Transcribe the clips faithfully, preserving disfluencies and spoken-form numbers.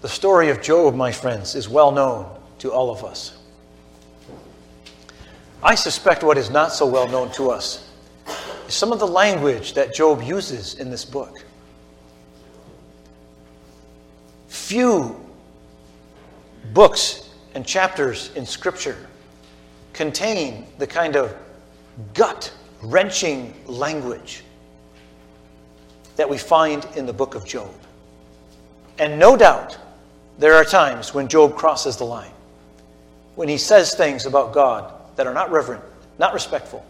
The story of Job, my friends, is well known to all of us. I suspect what is not so well known to us is some of the language that Job uses in this book. Few books and chapters in Scripture contain the kind of gut-wrenching language that we find in the book of Job. And no doubt, there are times when Job crosses the line, when he says things about God that are not reverent, not respectful,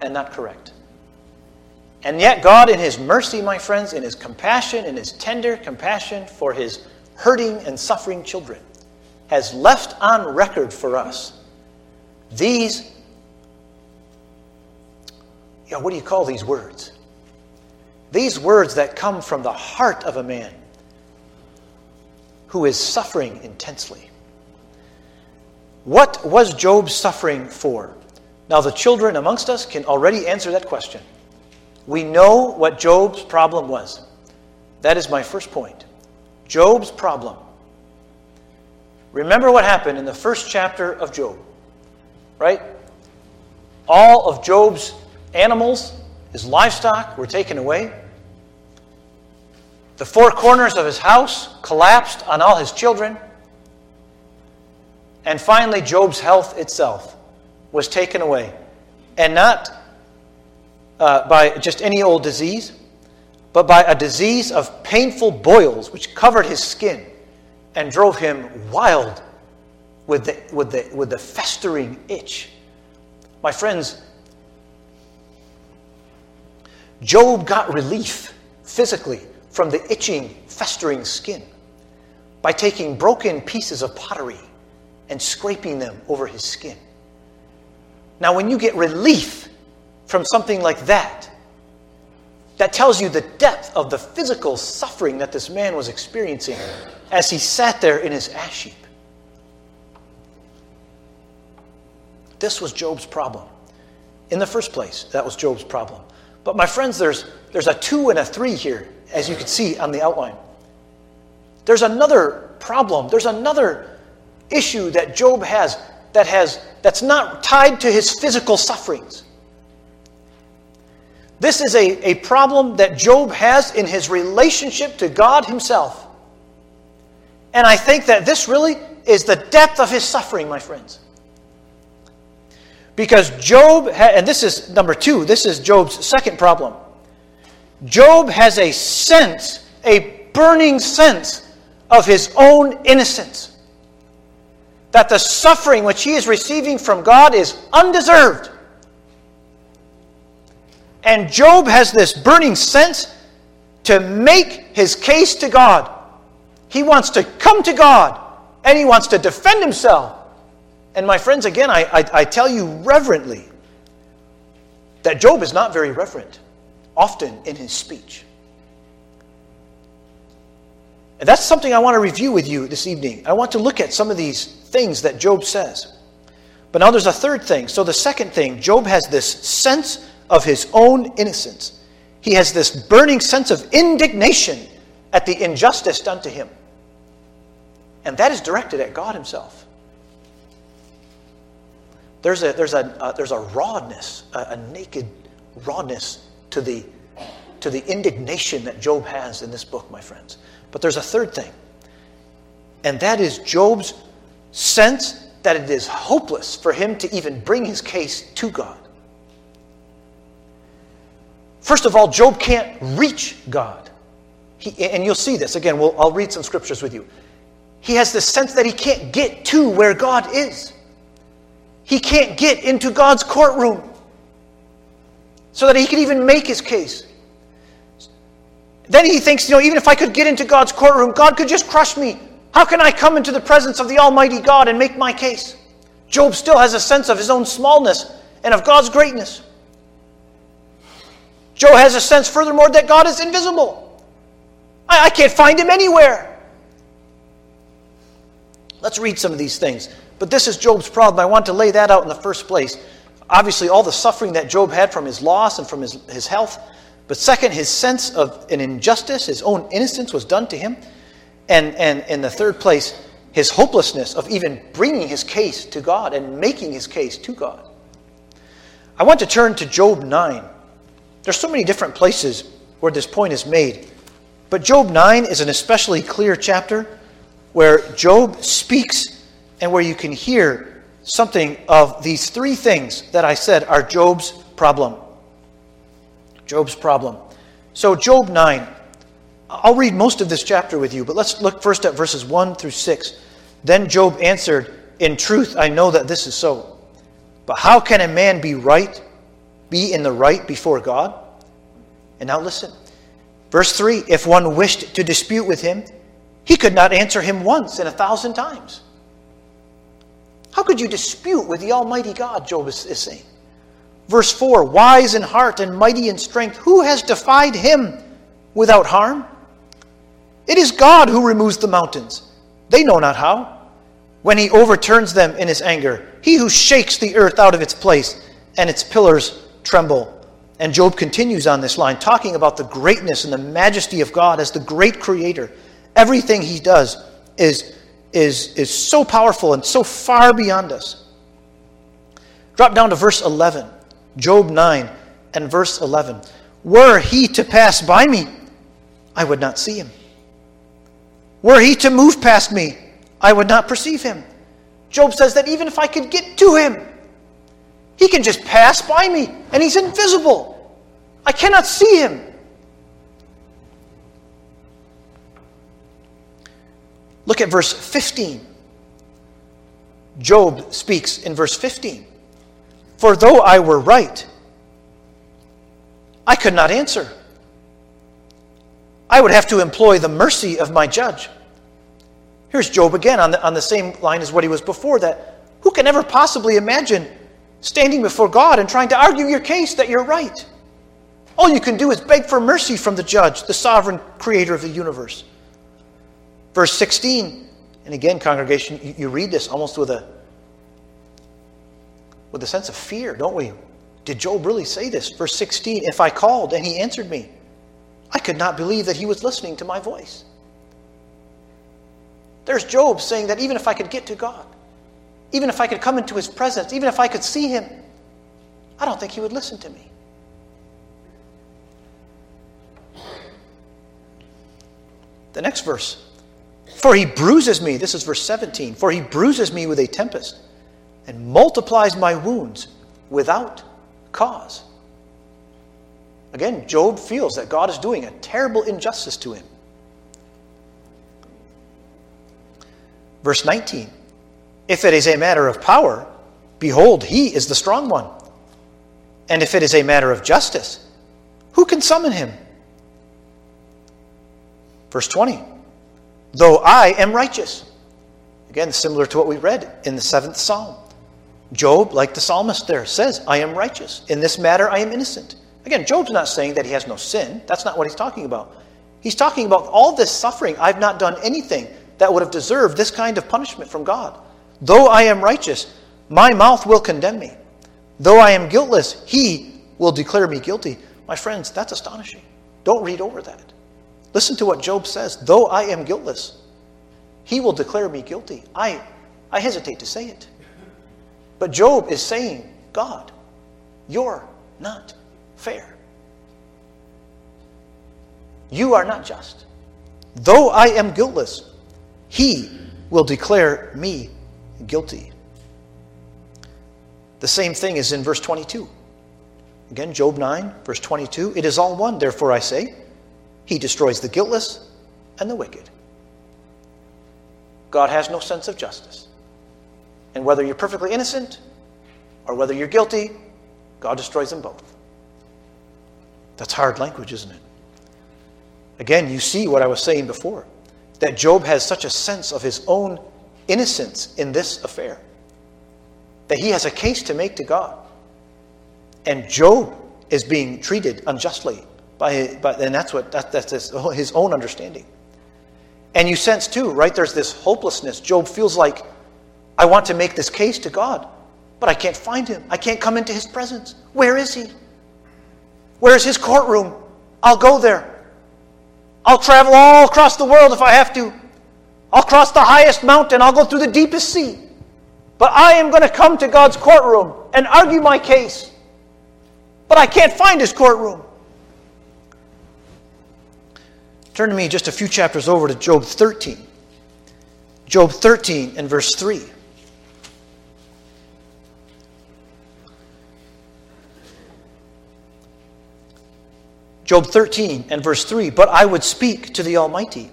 and not correct. And yet God, in his mercy, my friends, in his compassion, in his tender compassion for his hurting and suffering children, has left on record for us these, you know, what do you call these words? These words that come from the heart of a man who is suffering intensely. What was Job suffering for? Now, the children amongst us can already answer that question. We know what Job's problem was. That is my first point. Job's problem. Remember what happened in the first chapter of Job, right? All of Job's animals, his livestock, were taken away. The four corners of his house collapsed on all his children. And finally, Job's health itself was taken away. And not uh, by just any old disease, but by a disease of painful boils which covered his skin and drove him wild with the, with the, with the festering itch. My friends, Job got relief physically from the itching, festering skin by taking broken pieces of pottery and scraping them over his skin. Now, when you get relief from something like that, that tells you the depth of the physical suffering that this man was experiencing as he sat there in his ash heap. This was Job's problem. In the first place, that was Job's problem. But my friends, there's there's a two and a three here, as you can see on the outline. There's another problem. There's another issue that Job has that has that's not tied to his physical sufferings. This is a, a problem that Job has in his relationship to God himself. And I think that this really is the depth of his suffering, my friends. Because Job, ha- and this is number two, this is Job's second problem. Job has a sense, a burning sense of his own innocence. That the suffering which he is receiving from God is undeserved. And Job has this burning sense to make his case to God. He wants to come to God, and he wants to defend himself. And my friends, again, I, I, I tell you reverently that Job is not very reverent, often in his speech. And that's something I want to review with you this evening. I want to look at some of these things that Job says. But now there's a third thing. So the second thing, Job has this sense of his own innocence. He has this burning sense of indignation at the injustice done to him. And that is directed at God himself. There's a there's a uh, there's a rawness, a, a naked rawness to the to the indignation that Job has in this book, my friends. But there's a third thing, and that is Job's sense that it is hopeless for him to even bring his case to God. First of all, Job can't reach God. He, and you'll see this again. We'll, I'll read some scriptures with you. He has this sense that he can't get to where God is. He can't get into God's courtroom so that he can even make his case. Then he thinks, you know, even if I could get into God's courtroom, God could just crush me. How can I come into the presence of the Almighty God and make my case? Job still has a sense of his own smallness and of God's greatness. Job has a sense, furthermore, that God is invisible. I, I can't find him anywhere. Let's read some of these things. But this is Job's problem. I want to lay that out in the first place. Obviously, all the suffering that Job had from his loss and from his, his health. But second, his sense of an injustice, his own innocence was done to him. And, and in the third place, his hopelessness of even bringing his case to God and making his case to God. I want to turn to Job nine. There's so many different places where this point is made. But Job nine is an especially clear chapter where Job speaks and where you can hear something of these three things that I said are Job's problem. Job's problem. So Job nine. I'll read most of this chapter with you, but let's look first at verses one through six. Then Job answered, "In truth, I know that this is so. But how can a man be right, be in the right before God?" And now listen. Verse three, if one wished to dispute with him, he could not answer him once and a thousand times. How could you dispute with the Almighty God, Job is, is saying. Verse four, wise in heart and mighty in strength, who has defied him without harm? It is God who removes the mountains. They know not how. When he overturns them in his anger, he who shakes the earth out of its place, and its pillars tremble. And Job continues on this line, talking about the greatness and the majesty of God as the great creator. Everything he does is, is, is so powerful and so far beyond us. Drop down to verse eleven, Job nine and verse eleven. Were he to pass by me, I would not see him. Were he to move past me, I would not perceive him. Job says that even if I could get to him, he can just pass by me, and he's invisible. I cannot see him. Look at verse fifteen. Job speaks in verse fifteen. For though I were right, I could not answer. I would have to employ the mercy of my judge. Here's Job again on the, on the same line as what he was before, that who can ever possibly imagine standing before God and trying to argue your case that you're right? All you can do is beg for mercy from the judge, the sovereign creator of the universe. Verse sixteen, and again, congregation, you, you read this almost with a, with a sense of fear, don't we? Did Job really say this? Verse sixteen, if I called and he answered me, I could not believe that he was listening to my voice. There's Job saying that even if I could get to God, even if I could come into his presence, even if I could see him, I don't think he would listen to me. The next verse, for he bruises me, this is verse seventeen, for he bruises me with a tempest and multiplies my wounds without cause. Again, Job feels that God is doing a terrible injustice to him. Verse nineteen, if it is a matter of power, behold, he is the strong one. And if it is a matter of justice, who can summon him? Verse twenty, though I am righteous. Again, similar to what we read in the seventh Psalm. Job, like the psalmist there, says, I am righteous. In this matter, I am innocent. Again, Job's not saying that he has no sin. That's not what he's talking about. He's talking about all this suffering. I've not done anything that would have deserved this kind of punishment from God. Though I am righteous, my mouth will condemn me. Though I am guiltless, he will declare me guilty. My friends, that's astonishing. Don't read over that. Listen to what Job says. Though I am guiltless, he will declare me guilty. I, I hesitate to say it. But Job is saying, God, you're not fair. You are not just. Though I am guiltless, he will declare me guilty. The same thing is in verse twenty-two. Again, Job nine, verse twenty-two. It is all one, therefore I say, he destroys the guiltless and the wicked. God has no sense of justice. And whether you're perfectly innocent or whether you're guilty, God destroys them both. That's hard language, isn't it? Again, you see what I was saying before, that Job has such a sense of his own innocence in this affair, that he has a case to make to God. And Job is being treated unjustly, by, by and that's what that, that's his, his own understanding. And you sense too, right, there's this hopelessness. Job feels like, I want to make this case to God, but I can't find him. I can't come into his presence. Where is he? Where is his courtroom? I'll go there. I'll travel all across the world if I have to. I'll cross the highest mountain. I'll go through the deepest sea. But I am going to come to God's courtroom and argue my case. But I can't find his courtroom. Turn to me just a few chapters over to Job thirteen. Job thirteen and verse three. Job thirteen and verse three. But I would speak to the Almighty,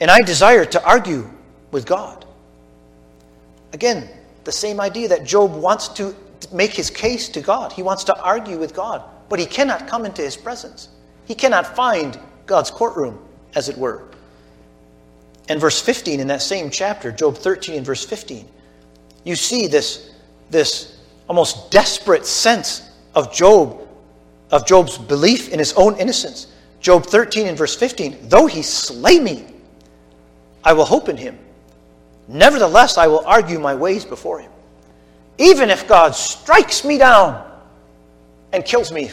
and I desire to argue with God. Again, the same idea that Job wants to make his case to God. He wants to argue with God, but he cannot come into his presence. He cannot find God's courtroom, as it were. And verse fifteen in that same chapter, Job thirteen and verse fifteen, you see this, this almost desperate sense of Job, of Job's belief in his own innocence. Job thirteen and verse fifteen, though he slay me, I will hope in him. Nevertheless, I will argue my ways before him. Even if God strikes me down and kills me,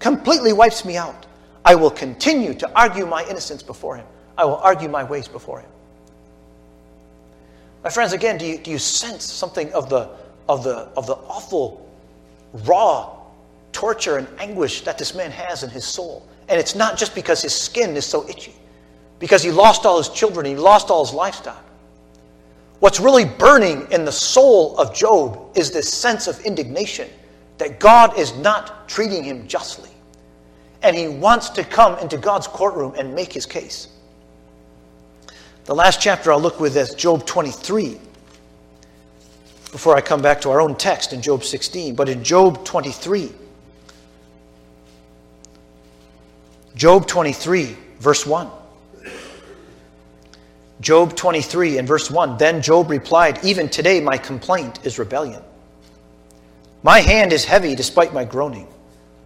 completely wipes me out, I will continue to argue my innocence before him. I will argue my ways before him. My friends, again, do you, do you sense something of the, of the, of the awful, raw torture and anguish that this man has in his soul? And it's not just because his skin is so itchy, because he lost all his children, he lost all his livestock. What's really burning in the soul of Job is this sense of indignation that God is not treating him justly. And he wants to come into God's courtroom and make his case. The last chapter I'll look with is Job twenty-three, before I come back to our own text in Job sixteen. But in Job twenty-three, Job twenty-three, verse one. Job twenty-three and verse one, then Job replied, even today my complaint is rebellion. My hand is heavy despite my groaning.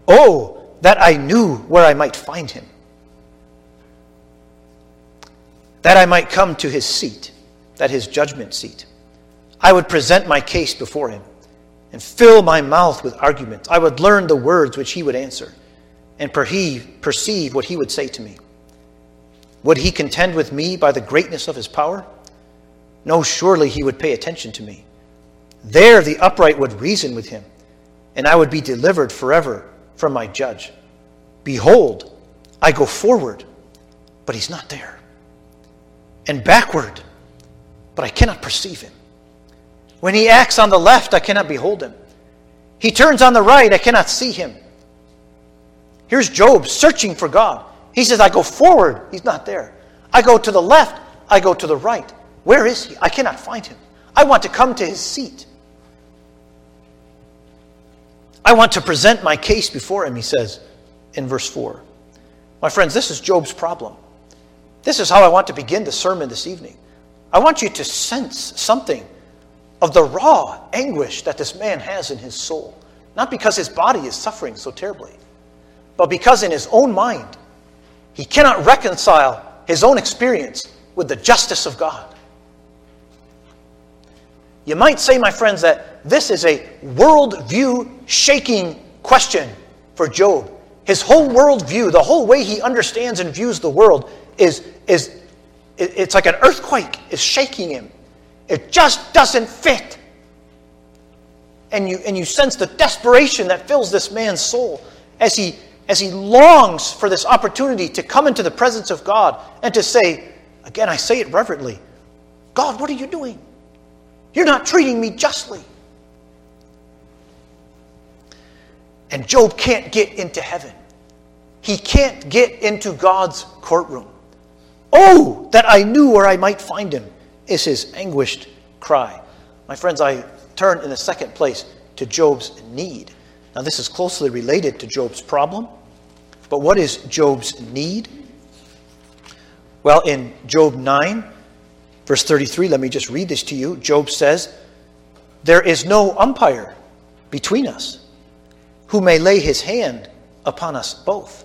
Oh, that I knew where I might find him, that I might come to his seat, that his judgment seat. I would present my case before him and fill my mouth with arguments. I would learn the words which he would answer and perceive what he would say to me. Would he contend with me by the greatness of his power? No, surely he would pay attention to me. There the upright would reason with him, and I would be delivered forever from my judge. Behold, I go forward, but he's not there, and backward, but I cannot perceive him. When he acts on the left, I cannot behold him. He turns on the right, I cannot see him. Here's Job searching for God. He says, I go forward, he's not there. I go to the left, I go to the right. Where is he? I cannot find him. I want to come to his seat. I want to present my case before him, he says in verse four. My friends, this is Job's problem. This is how I want to begin the sermon this evening. I want you to sense something of the raw anguish that this man has in his soul. Not because his body is suffering so terribly, but because in his own mind, he cannot reconcile his own experience with the justice of God. You might say, my friends, that this is a worldview-shaking question for Job. His whole worldview, the whole way he understands and views the world, is, is it's like an earthquake is shaking him. It just doesn't fit. And you, and you sense the desperation that fills this man's soul as he, as he longs for this opportunity to come into the presence of God and to say, again, I say it reverently, God, what are you doing? You're not treating me justly. And Job can't get into heaven. He can't get into God's courtroom. Oh, that I knew where I might find him, is his anguished cry. My friends, I turn in the second place to Job's need. Now, this is closely related to Job's problem. But what is Job's need? Well, in Job nine, verse thirty-three, let me just read this to you. Job says, there is no umpire between us, who may lay his hand upon us both.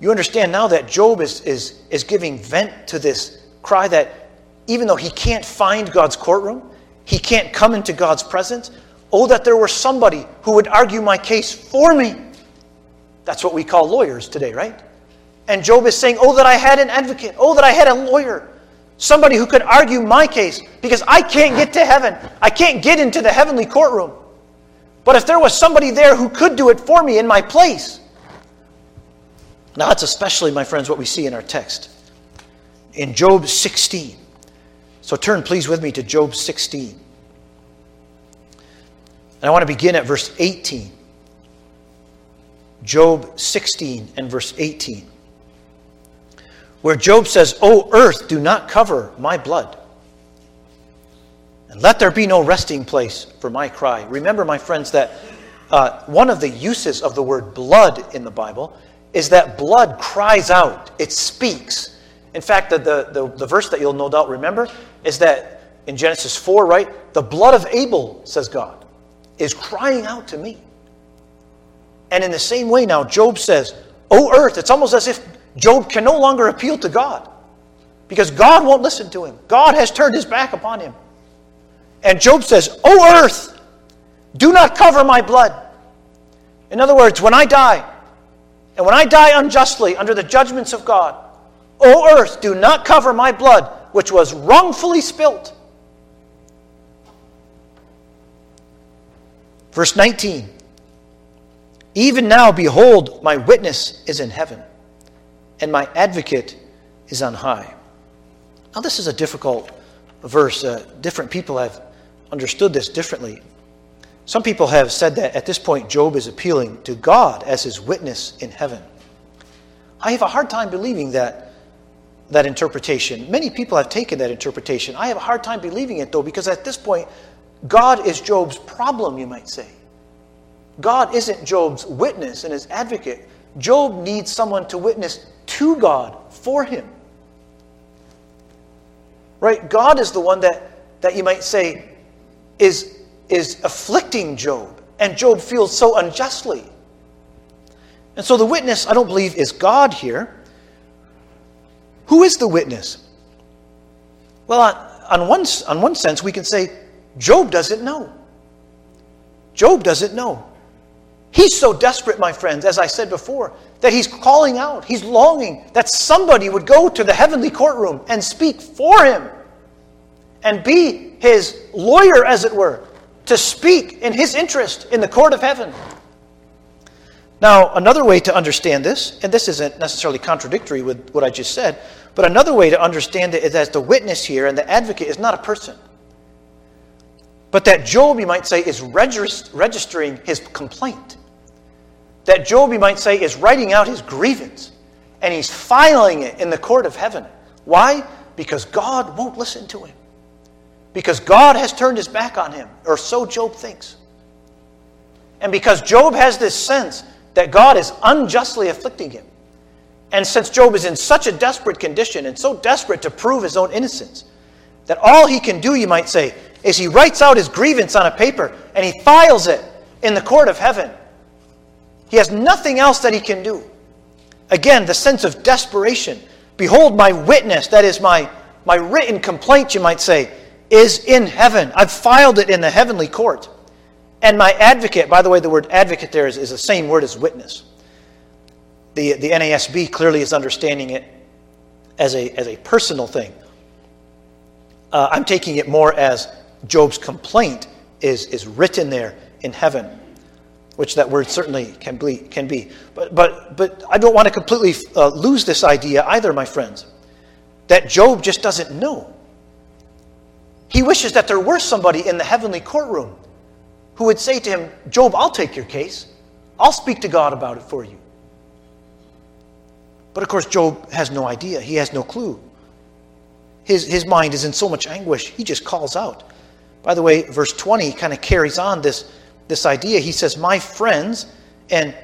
You understand now that Job is, is, is giving vent to this cry that even though he can't find God's courtroom, he can't come into God's presence, oh, that there were somebody who would argue my case for me. That's what we call lawyers today, right? And Job is saying, oh, that I had an advocate. Oh, that I had a lawyer. Somebody who could argue my case. Because I can't get to heaven. I can't get into the heavenly courtroom. But if there was somebody there who could do it for me in my place. Now that's especially, my friends, what we see in our text. In Job sixteen. So turn, please, with me to Job sixteen. And I want to begin at verse eighteen. Job sixteen and verse eighteen. Where Job says, O earth, do not cover my blood. And let there be no resting place for my cry. Remember, my friends, that uh, one of the uses of the word blood in the Bible is that blood cries out. It speaks. In fact, the, the, the, the verse that you'll no doubt remember is that in Genesis four, right? The blood of Abel, says God, is crying out to me. And in the same way now, Job says, O earth, it's almost as if Job can no longer appeal to God because God won't listen to him. God has turned his back upon him. And Job says, O earth, do not cover my blood. In other words, when I die, and when I die unjustly under the judgments of God, O earth, do not cover my blood, which was wrongfully spilt. Verse nineteen. Even now, behold, my witness is in heaven, and my advocate is on high. Now, this is a difficult verse. Uh, different people have understood this differently. Some people have said that at this point, Job is appealing to God as his witness in heaven. I have a hard time believing that that interpretation. Many people have taken that interpretation. I have a hard time believing it, though, because at this point, God is Job's problem, you might say. God isn't Job's witness and his advocate. Job needs someone to witness to God for him. Right? God is the one that, that you might say, is, is afflicting Job. And Job feels so unjustly. And so the witness, I don't believe, is God here. Who is the witness? Well, on, on, one, on one sense, we can say, Job doesn't know. Job doesn't know. He's so desperate, my friends, as I said before, that he's calling out, he's longing that somebody would go to the heavenly courtroom and speak for him and be his lawyer, as it were, to speak in his interest in the court of heaven. Now, another way to understand this, and this isn't necessarily contradictory with what I just said, but another way to understand it is that the witness here and the advocate is not a person. But that Job, you might say, is registering his complaint. That Job, you might say, is writing out his grievance. And he's filing it in the court of heaven. Why? Because God won't listen to him. Because God has turned his back on him, or so Job thinks. And because Job has this sense that God is unjustly afflicting him. And since Job is in such a desperate condition and so desperate to prove his own innocence, that all he can do, you might say, is he writes out his grievance on a paper and he files it in the court of heaven. He has nothing else that he can do. Again, the sense of desperation. Behold, my witness, that is my, my written complaint, you might say, is in heaven. I've filed it in the heavenly court. And my advocate, by the way, the word advocate there is, is the same word as witness. The, the N A S B clearly is understanding it as a, as a personal thing. Uh, I'm taking it more as Job's complaint is, is written there in heaven, which that word certainly can be. Can be. But, but, but I don't want to completely uh, lose this idea either, my friends, that Job just doesn't know. He wishes that there were somebody in the heavenly courtroom who would say to him, Job, I'll take your case. I'll speak to God about it for you. But of course, Job has no idea. He has no clue. His, his mind is in so much anguish, he just calls out. By the way, verse twenty kind of carries on this, this idea. He says, my friends and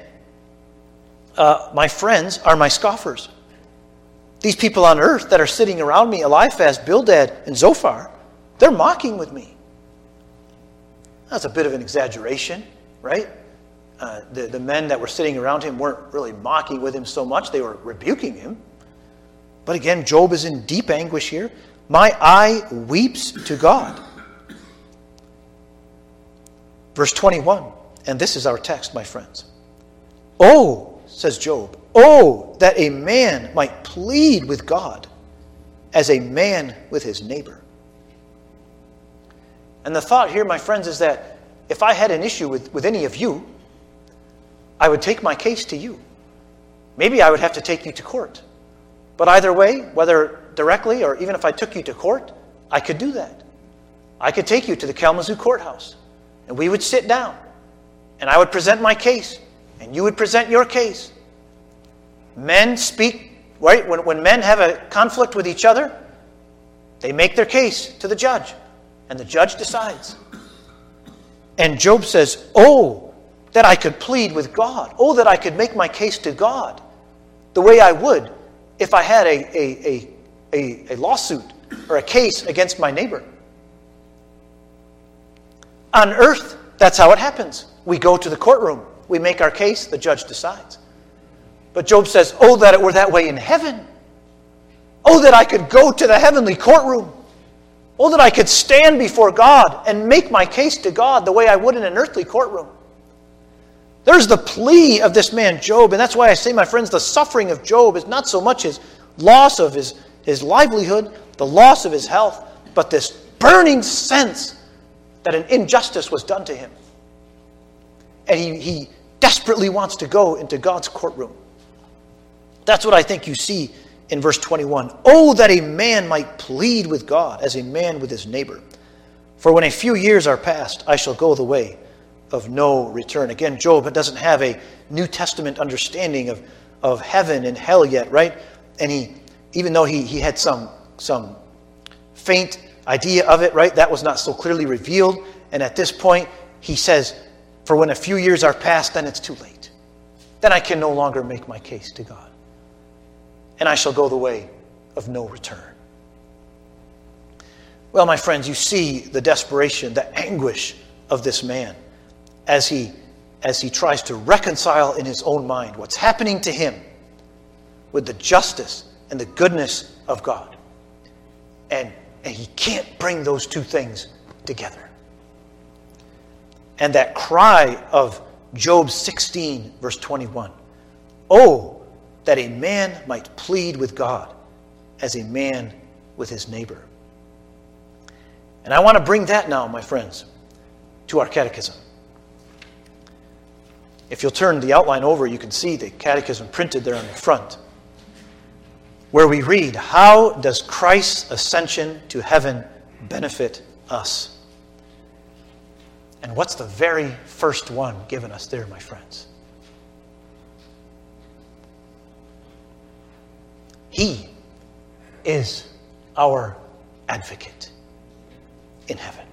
uh, my friends are my scoffers. These people on earth that are sitting around me, Eliphaz, Bildad, and Zophar, they're mocking with me. That's a bit of an exaggeration, right? Uh, the, the men that were sitting around him weren't really mocking with him so much. They were rebuking him. But again, Job is in deep anguish here. My eye weeps to God. Verse twenty-one, and this is our text, my friends. Oh, says Job, Oh, that a man might plead with God as a man with his neighbor. And the thought here, my friends, is that if I had an issue with, with any of you, I would take my case to you. Maybe I would have to take you to court. But either way, whether directly or even if I took you to court, I could do that. I could take you to the Kalamazoo Courthouse, and we would sit down, and I would present my case, and you would present your case. Men speak, right? When, when men have a conflict with each other, they make their case to the judge, and the judge decides. And Job says, oh, that I could plead with God. Oh, that I could make my case to God the way I would if I had a, a, a, a, a lawsuit or a case against my neighbor. On earth, that's how it happens. We go to the courtroom. We make our case. The judge decides. But Job says, oh, that it were that way in heaven. Oh, that I could go to the heavenly courtroom. Oh, that I could stand before God and make my case to God the way I would in an earthly courtroom. There's the plea of this man Job. And that's why I say, my friends, the suffering of Job is not so much his loss of his, his livelihood, the loss of his health, but this burning sense that an injustice was done to him. And he, he desperately wants to go into God's courtroom. That's what I think you see in verse twenty-one. Oh, that a man might plead with God as a man with his neighbor. For when a few years are past, I shall go the way of no return. Again, Job doesn't have a New Testament understanding of, of heaven and hell yet, right? And he, even though he, he had some, some faint idea of it, right? That was not so clearly revealed. And at this point, he says, for when a few years are past, then it's too late. Then I can no longer make my case to God. And I shall go the way of no return. Well, my friends, you see the desperation, the anguish of this man as he, as he tries to reconcile in his own mind what's happening to him with the justice and the goodness of God. And And he can't bring those two things together. And that cry of Job sixteen, verse twenty-one. Oh, that a man might plead with God as a man with his neighbor. And I want to bring that now, my friends, to our catechism. If you'll turn the outline over, you can see the catechism printed there on the front, where we read, how does Christ's ascension to heaven benefit us? And what's the very first one given us there, my friends? He is our advocate in heaven.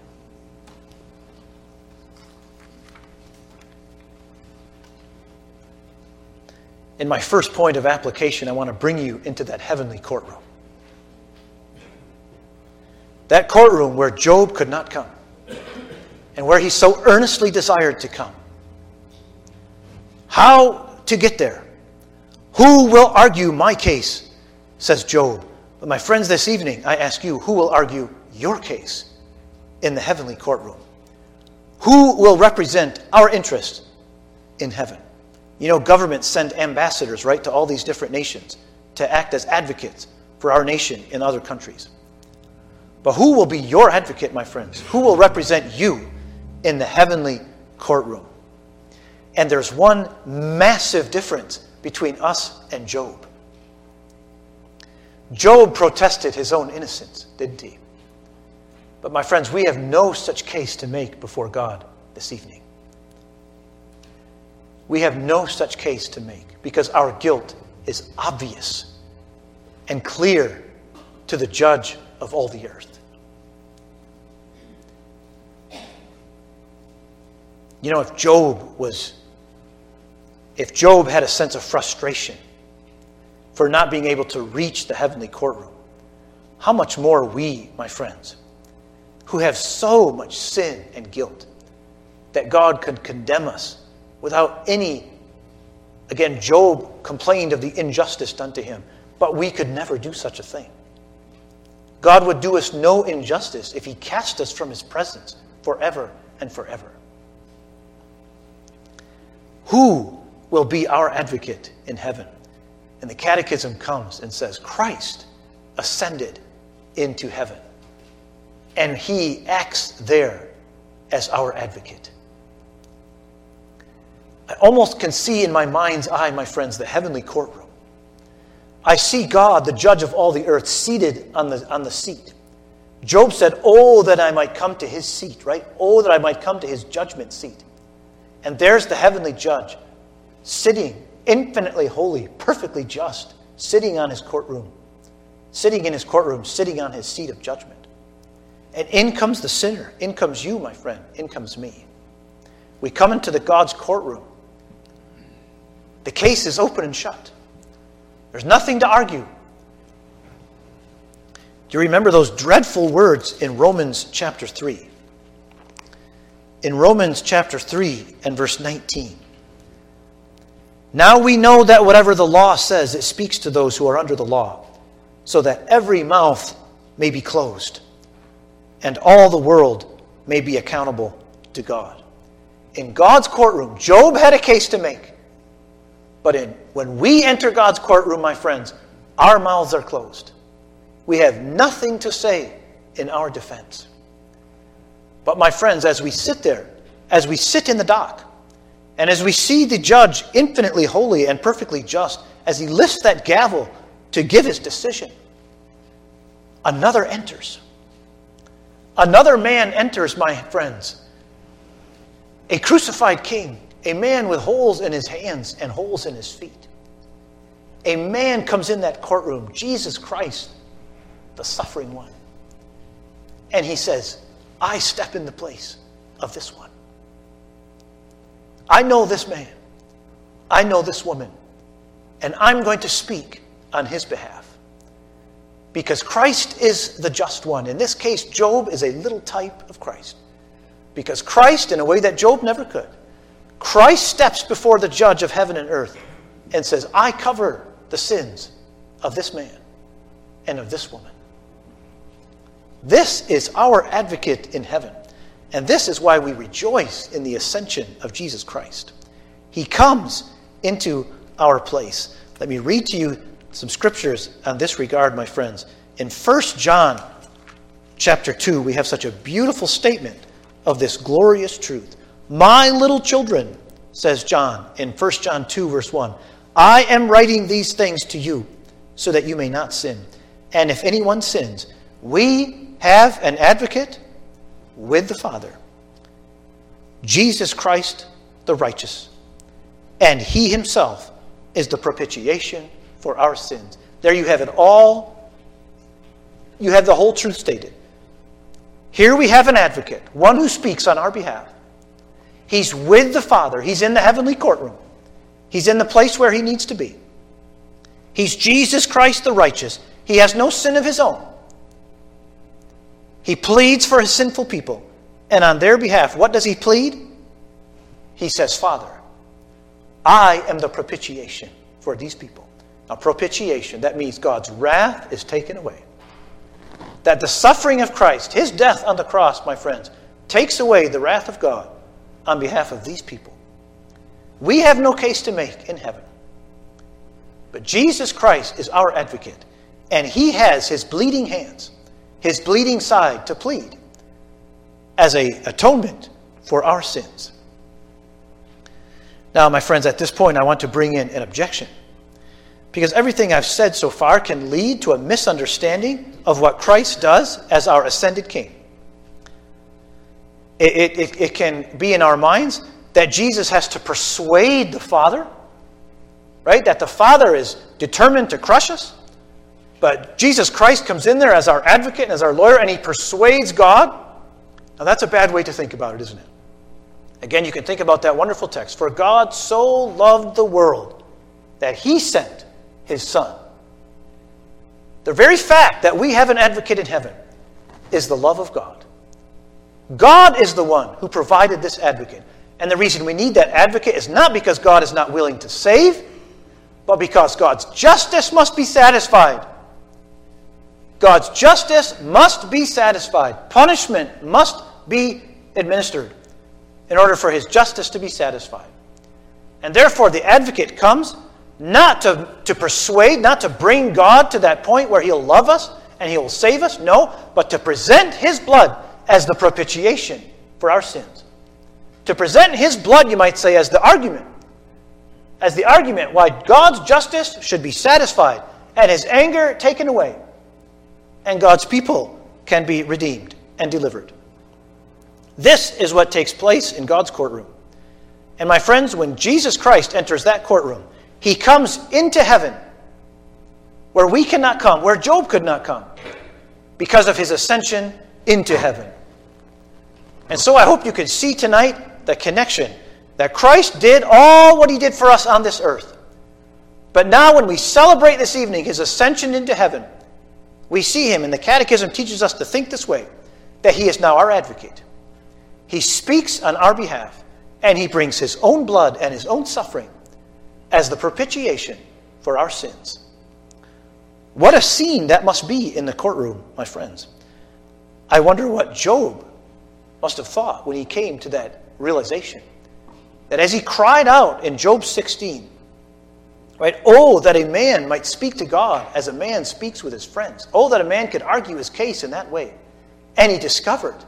In my first point of application, I want to bring you into that heavenly courtroom. That courtroom where Job could not come and where he so earnestly desired to come. How to get there? Who will argue my case, says Job. But my friends, this evening, I ask you, who will argue your case in the heavenly courtroom? Who will represent our interest in heaven? You know, governments send ambassadors, right, to all these different nations to act as advocates for our nation in other countries. But who will be your advocate, my friends? Who will represent you in the heavenly courtroom? And there's one massive difference between us and Job. Job protested his own innocence, didn't he? But my friends, we have no such case to make before God this evening. We have no such case to make because our guilt is obvious and clear to the judge of all the earth. You know, if Job was, if Job had a sense of frustration for not being able to reach the heavenly courtroom, how much more we, my friends, who have so much sin and guilt that God could condemn us without any, again, Job complained of the injustice done to him, but we could never do such a thing. God would do us no injustice if he cast us from his presence forever and forever. Who will be our advocate in heaven? And the catechism comes and says, Christ ascended into heaven, and he acts there as our advocate. I almost can see in my mind's eye, my friends, the heavenly courtroom. I see God, the judge of all the earth, seated on the, on the seat. Job said, oh, that I might come to his seat, right? Oh, that I might come to his judgment seat. And there's the heavenly judge, sitting, infinitely holy, perfectly just, sitting on his courtroom, sitting in his courtroom, sitting on his seat of judgment. And in comes the sinner. In comes you, my friend. In comes me. We come into the God's courtroom. The case is open and shut. There's nothing to argue. Do you remember those dreadful words in Romans chapter three? In Romans chapter three and verse nineteen. Now we know that whatever the law says, it speaks to those who are under the law, so that every mouth may be closed, and all the world may be accountable to God. In God's courtroom, Job had a case to make. But in, when we enter God's courtroom, my friends, our mouths are closed. We have nothing to say in our defense. But my friends, as we sit there, as we sit in the dock, and as we see the judge infinitely holy and perfectly just, as he lifts that gavel to give his decision, another enters. Another man enters, my friends. A crucified king. A man with holes in his hands and holes in his feet. A man comes in that courtroom, Jesus Christ, the suffering one. And he says, I step in the place of this one. I know this man. I know this woman. And I'm going to speak on his behalf. Because Christ is the just one. In this case, Job is a little type of Christ. Because Christ, in a way that Job never could, Christ steps before the judge of heaven and earth and says, I cover the sins of this man and of this woman. This is our advocate in heaven. And this is why we rejoice in the ascension of Jesus Christ. He comes into our place. Let me read to you some scriptures on this regard, my friends. In First John chapter two, we have such a beautiful statement of this glorious truth. My little children, says John in First John two, verse one, I am writing these things to you so that you may not sin. And if anyone sins, we have an advocate with the Father, Jesus Christ the righteous. And he himself is the propitiation for our sins. There you have it all. You have the whole truth stated. Here we have an advocate, one who speaks on our behalf. He's with the Father. He's in the heavenly courtroom. He's in the place where he needs to be. He's Jesus Christ the righteous. He has no sin of his own. He pleads for his sinful people. And on their behalf, what does he plead? He says, Father, I am the propitiation for these people. Now, propitiation, that means God's wrath is taken away. That the suffering of Christ, his death on the cross, my friends, takes away the wrath of God on behalf of these people. We have no case to make in heaven. But Jesus Christ is our advocate, and he has his bleeding hands, his bleeding side to plead as an atonement for our sins. Now, my friends, at this point, I want to bring in an objection, because everything I've said so far can lead to a misunderstanding of what Christ does as our ascended king. It, it, it can be in our minds that Jesus has to persuade the Father, right? That the Father is determined to crush us. But Jesus Christ comes in there as our advocate and as our lawyer, and he persuades God. Now that's a bad way to think about it, isn't it? Again, you can think about that wonderful text. For God so loved the world that he sent his Son. The very fact that we have an advocate in heaven is the love of God. God is the one who provided this advocate. And the reason we need that advocate is not because God is not willing to save, but because God's justice must be satisfied. God's justice must be satisfied. Punishment must be administered in order for his justice to be satisfied. And therefore, the advocate comes Not to, to persuade, not to bring God to that point where He'll love us and He will save us. No, but to present His blood as the propitiation for our sins. To present His blood, you might say, as the argument. As the argument why God's justice should be satisfied and His anger taken away. And God's people can be redeemed and delivered. This is what takes place in God's courtroom. And my friends, when Jesus Christ enters that courtroom, He comes into heaven where we cannot come, where Job could not come, because of His ascension into heaven. And so I hope you can see tonight the connection that Christ did all what He did for us on this earth. But now when we celebrate this evening His ascension into heaven, we see Him, and the Catechism teaches us to think this way, that He is now our advocate. He speaks on our behalf, and He brings His own blood and His own suffering as the propitiation for our sins. What a scene that must be in the courtroom, my friends. I wonder what Job must have thought when he came to that realization. That as he cried out in Job sixteen, right, oh, that a man might speak to God as a man speaks with his friends. Oh, that a man could argue his case in that way. And he discovered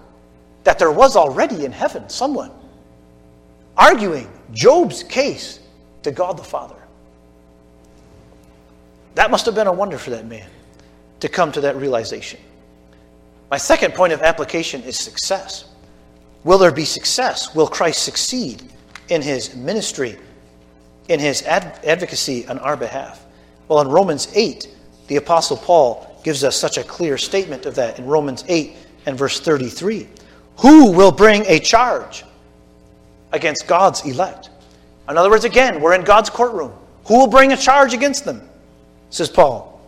that there was already in heaven someone arguing Job's case to God the Father. That must have been a wonder for that man to come to that realization. My second point of application is success. Will there be success? Will Christ succeed in His ministry, in His ad- advocacy on our behalf? Well, in Romans eight, the Apostle Paul gives us such a clear statement of that in Romans eight and verse thirty-three. Who will bring a charge against God's elect? In other words, again, we're in God's courtroom. Who will bring a charge against them? Says Paul.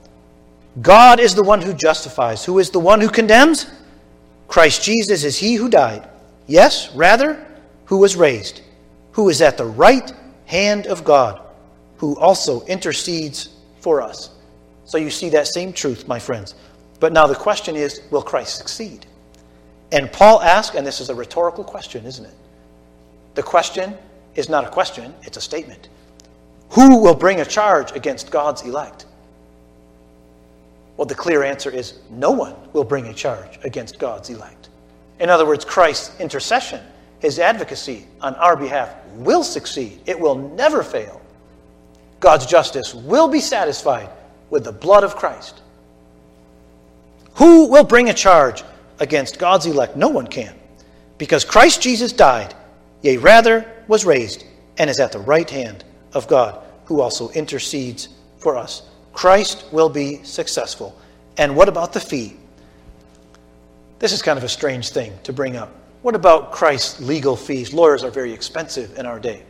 God is the one who justifies. Who is the one who condemns? Christ Jesus is He who died. Yes, rather, who was raised, who is at the right hand of God, who also intercedes for us. So you see that same truth, my friends. But now the question is, will Christ succeed? And Paul asks, and this is a rhetorical question, isn't it? The question is not a question, it's a statement. Who will bring a charge against God's elect? Well, the clear answer is no one will bring a charge against God's elect. In other words, Christ's intercession, His advocacy on our behalf will succeed. It will never fail. God's justice will be satisfied with the blood of Christ. Who will bring a charge against God's elect? No one can, because Christ Jesus died, yea, rather was raised, and is at the right hand of God, who also intercedes for us. Christ will be successful. And what about the fee? This is kind of a strange thing to bring up. What about Christ's legal fees? Lawyers are very expensive in our day.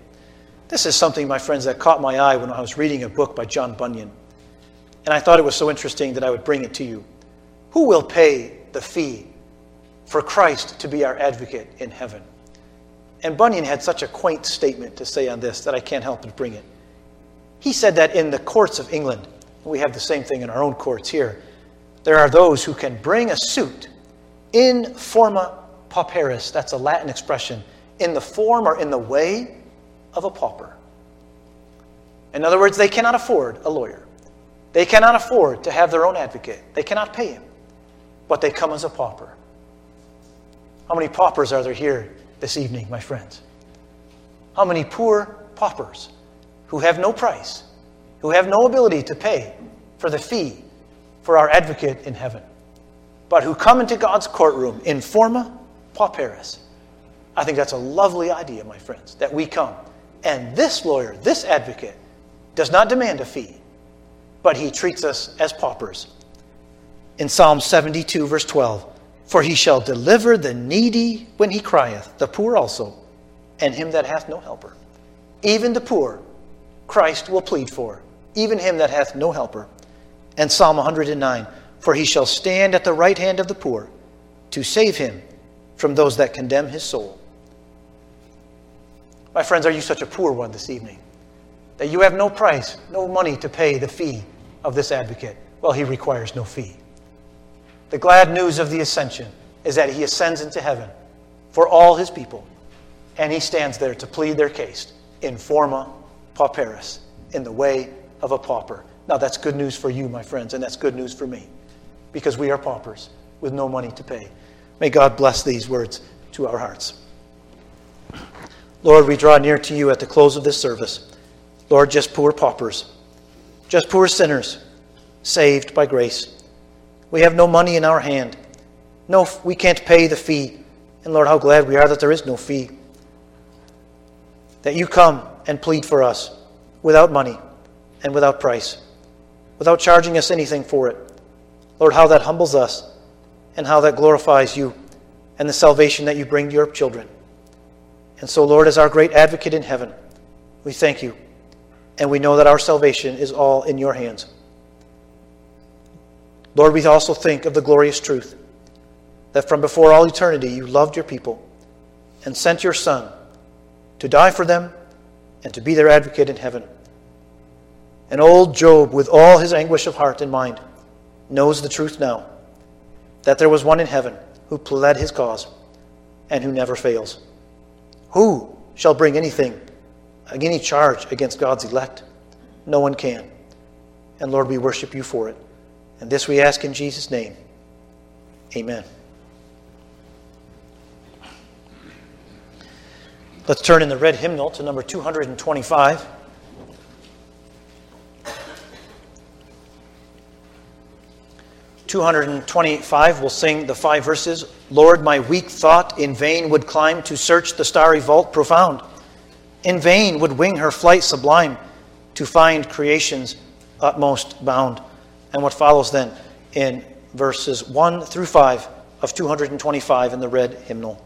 This is something, my friends, that caught my eye when I was reading a book by John Bunyan. And I thought it was so interesting that I would bring it to you. Who will pay the fee for Christ to be our advocate in heaven? And Bunyan had such a quaint statement to say on this that I can't help but bring it. He said that in the courts of England, we have the same thing in our own courts here, there are those who can bring a suit in forma pauperis. That's a Latin expression. In the form or in the way of a pauper. In other words, they cannot afford a lawyer. They cannot afford to have their own advocate. They cannot pay him. But they come as a pauper. How many paupers are there here this evening, my friends? How many poor paupers who have no price, who have no ability to pay for the fee for our advocate in heaven, but who come into God's courtroom in forma pauperis. I think that's a lovely idea, my friends, that we come. And this lawyer, this advocate, does not demand a fee, but he treats us as paupers. In Psalm seventy-two, verse twelve, for He shall deliver the needy when he crieth, the poor also, and him that hath no helper. Even the poor Christ will plead for, even him that hath no helper. And Psalm one hundred nine, for He shall stand at the right hand of the poor to save him from those that condemn his soul. My friends, are you such a poor one this evening that you have no price, no money to pay the fee of this advocate? Well, He requires no fee. The glad news of the ascension is that He ascends into heaven for all His people, and He stands there to plead their case in forma pauperis, in the way of a pauper. Now, that's good news for you, my friends, and that's good news for me, because we are paupers with no money to pay. May God bless these words to our hearts. Lord, we draw near to you at the close of this service. Lord, just poor paupers, just poor sinners, saved by grace. We have no money in our hand. No, we can't pay the fee. And Lord, how glad we are that there is no fee. That you come and plead for us without money and without price, without charging us anything for it. Lord, how that humbles us and how that glorifies you and the salvation that you bring to your children. And so, Lord, as our great advocate in heaven, we thank you. And we know that our salvation is all in your hands. Lord, we also think of the glorious truth that from before all eternity you loved your people and sent your Son to die for them and to be their advocate in heaven. And old Job, with all his anguish of heart and mind, knows the truth now, that there was one in heaven who pled his cause and who never fails. Who shall bring anything, any charge against God's elect? No one can. And Lord, we worship you for it. And this we ask in Jesus' name. Amen. Let's turn in the red hymnal to number two twenty-five. two twenty-five, we'll sing the five verses. Lord, my weak thought in vain would climb to search the starry vault profound. In vain would wing her flight sublime to find creation's utmost bound. And what follows then in verses one through five of two twenty-five in the red hymnal.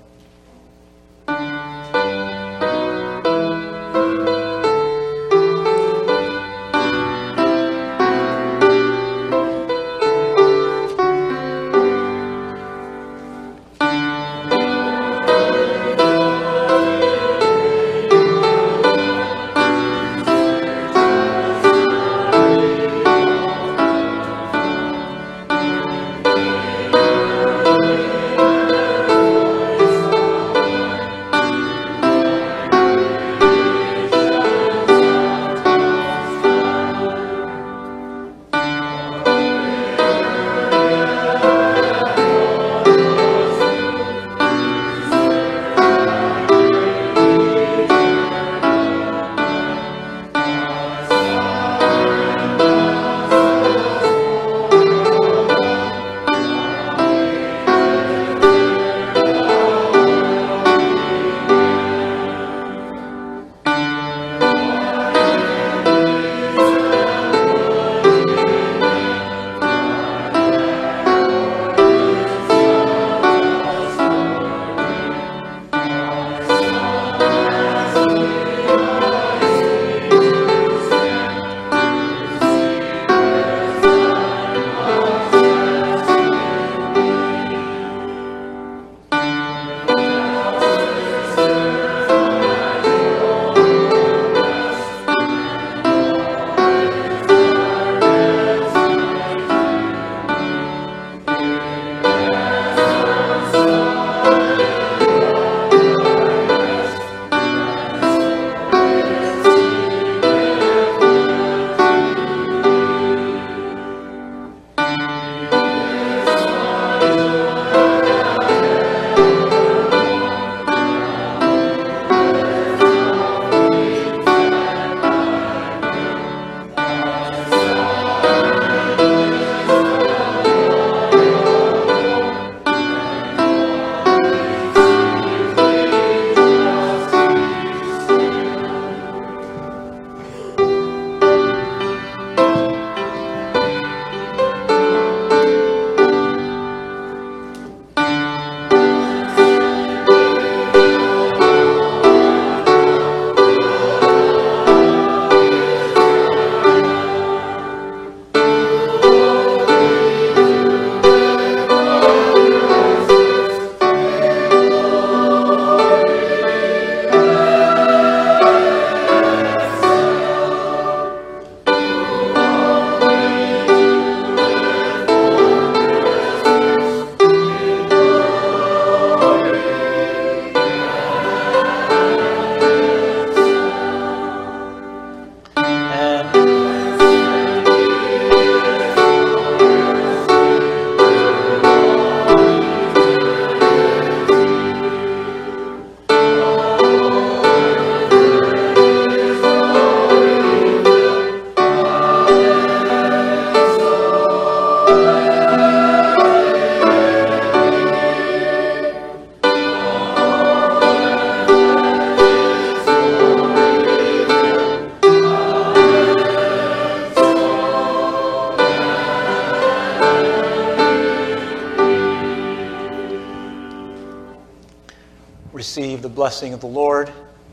receive the blessing of the Lord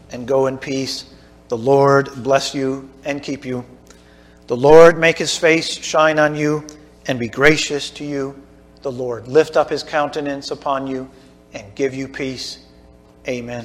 and go in peace. The Lord bless you and keep you. The Lord make his face shine on you and be gracious to you. The Lord lift up his countenance upon you and give you peace. Amen.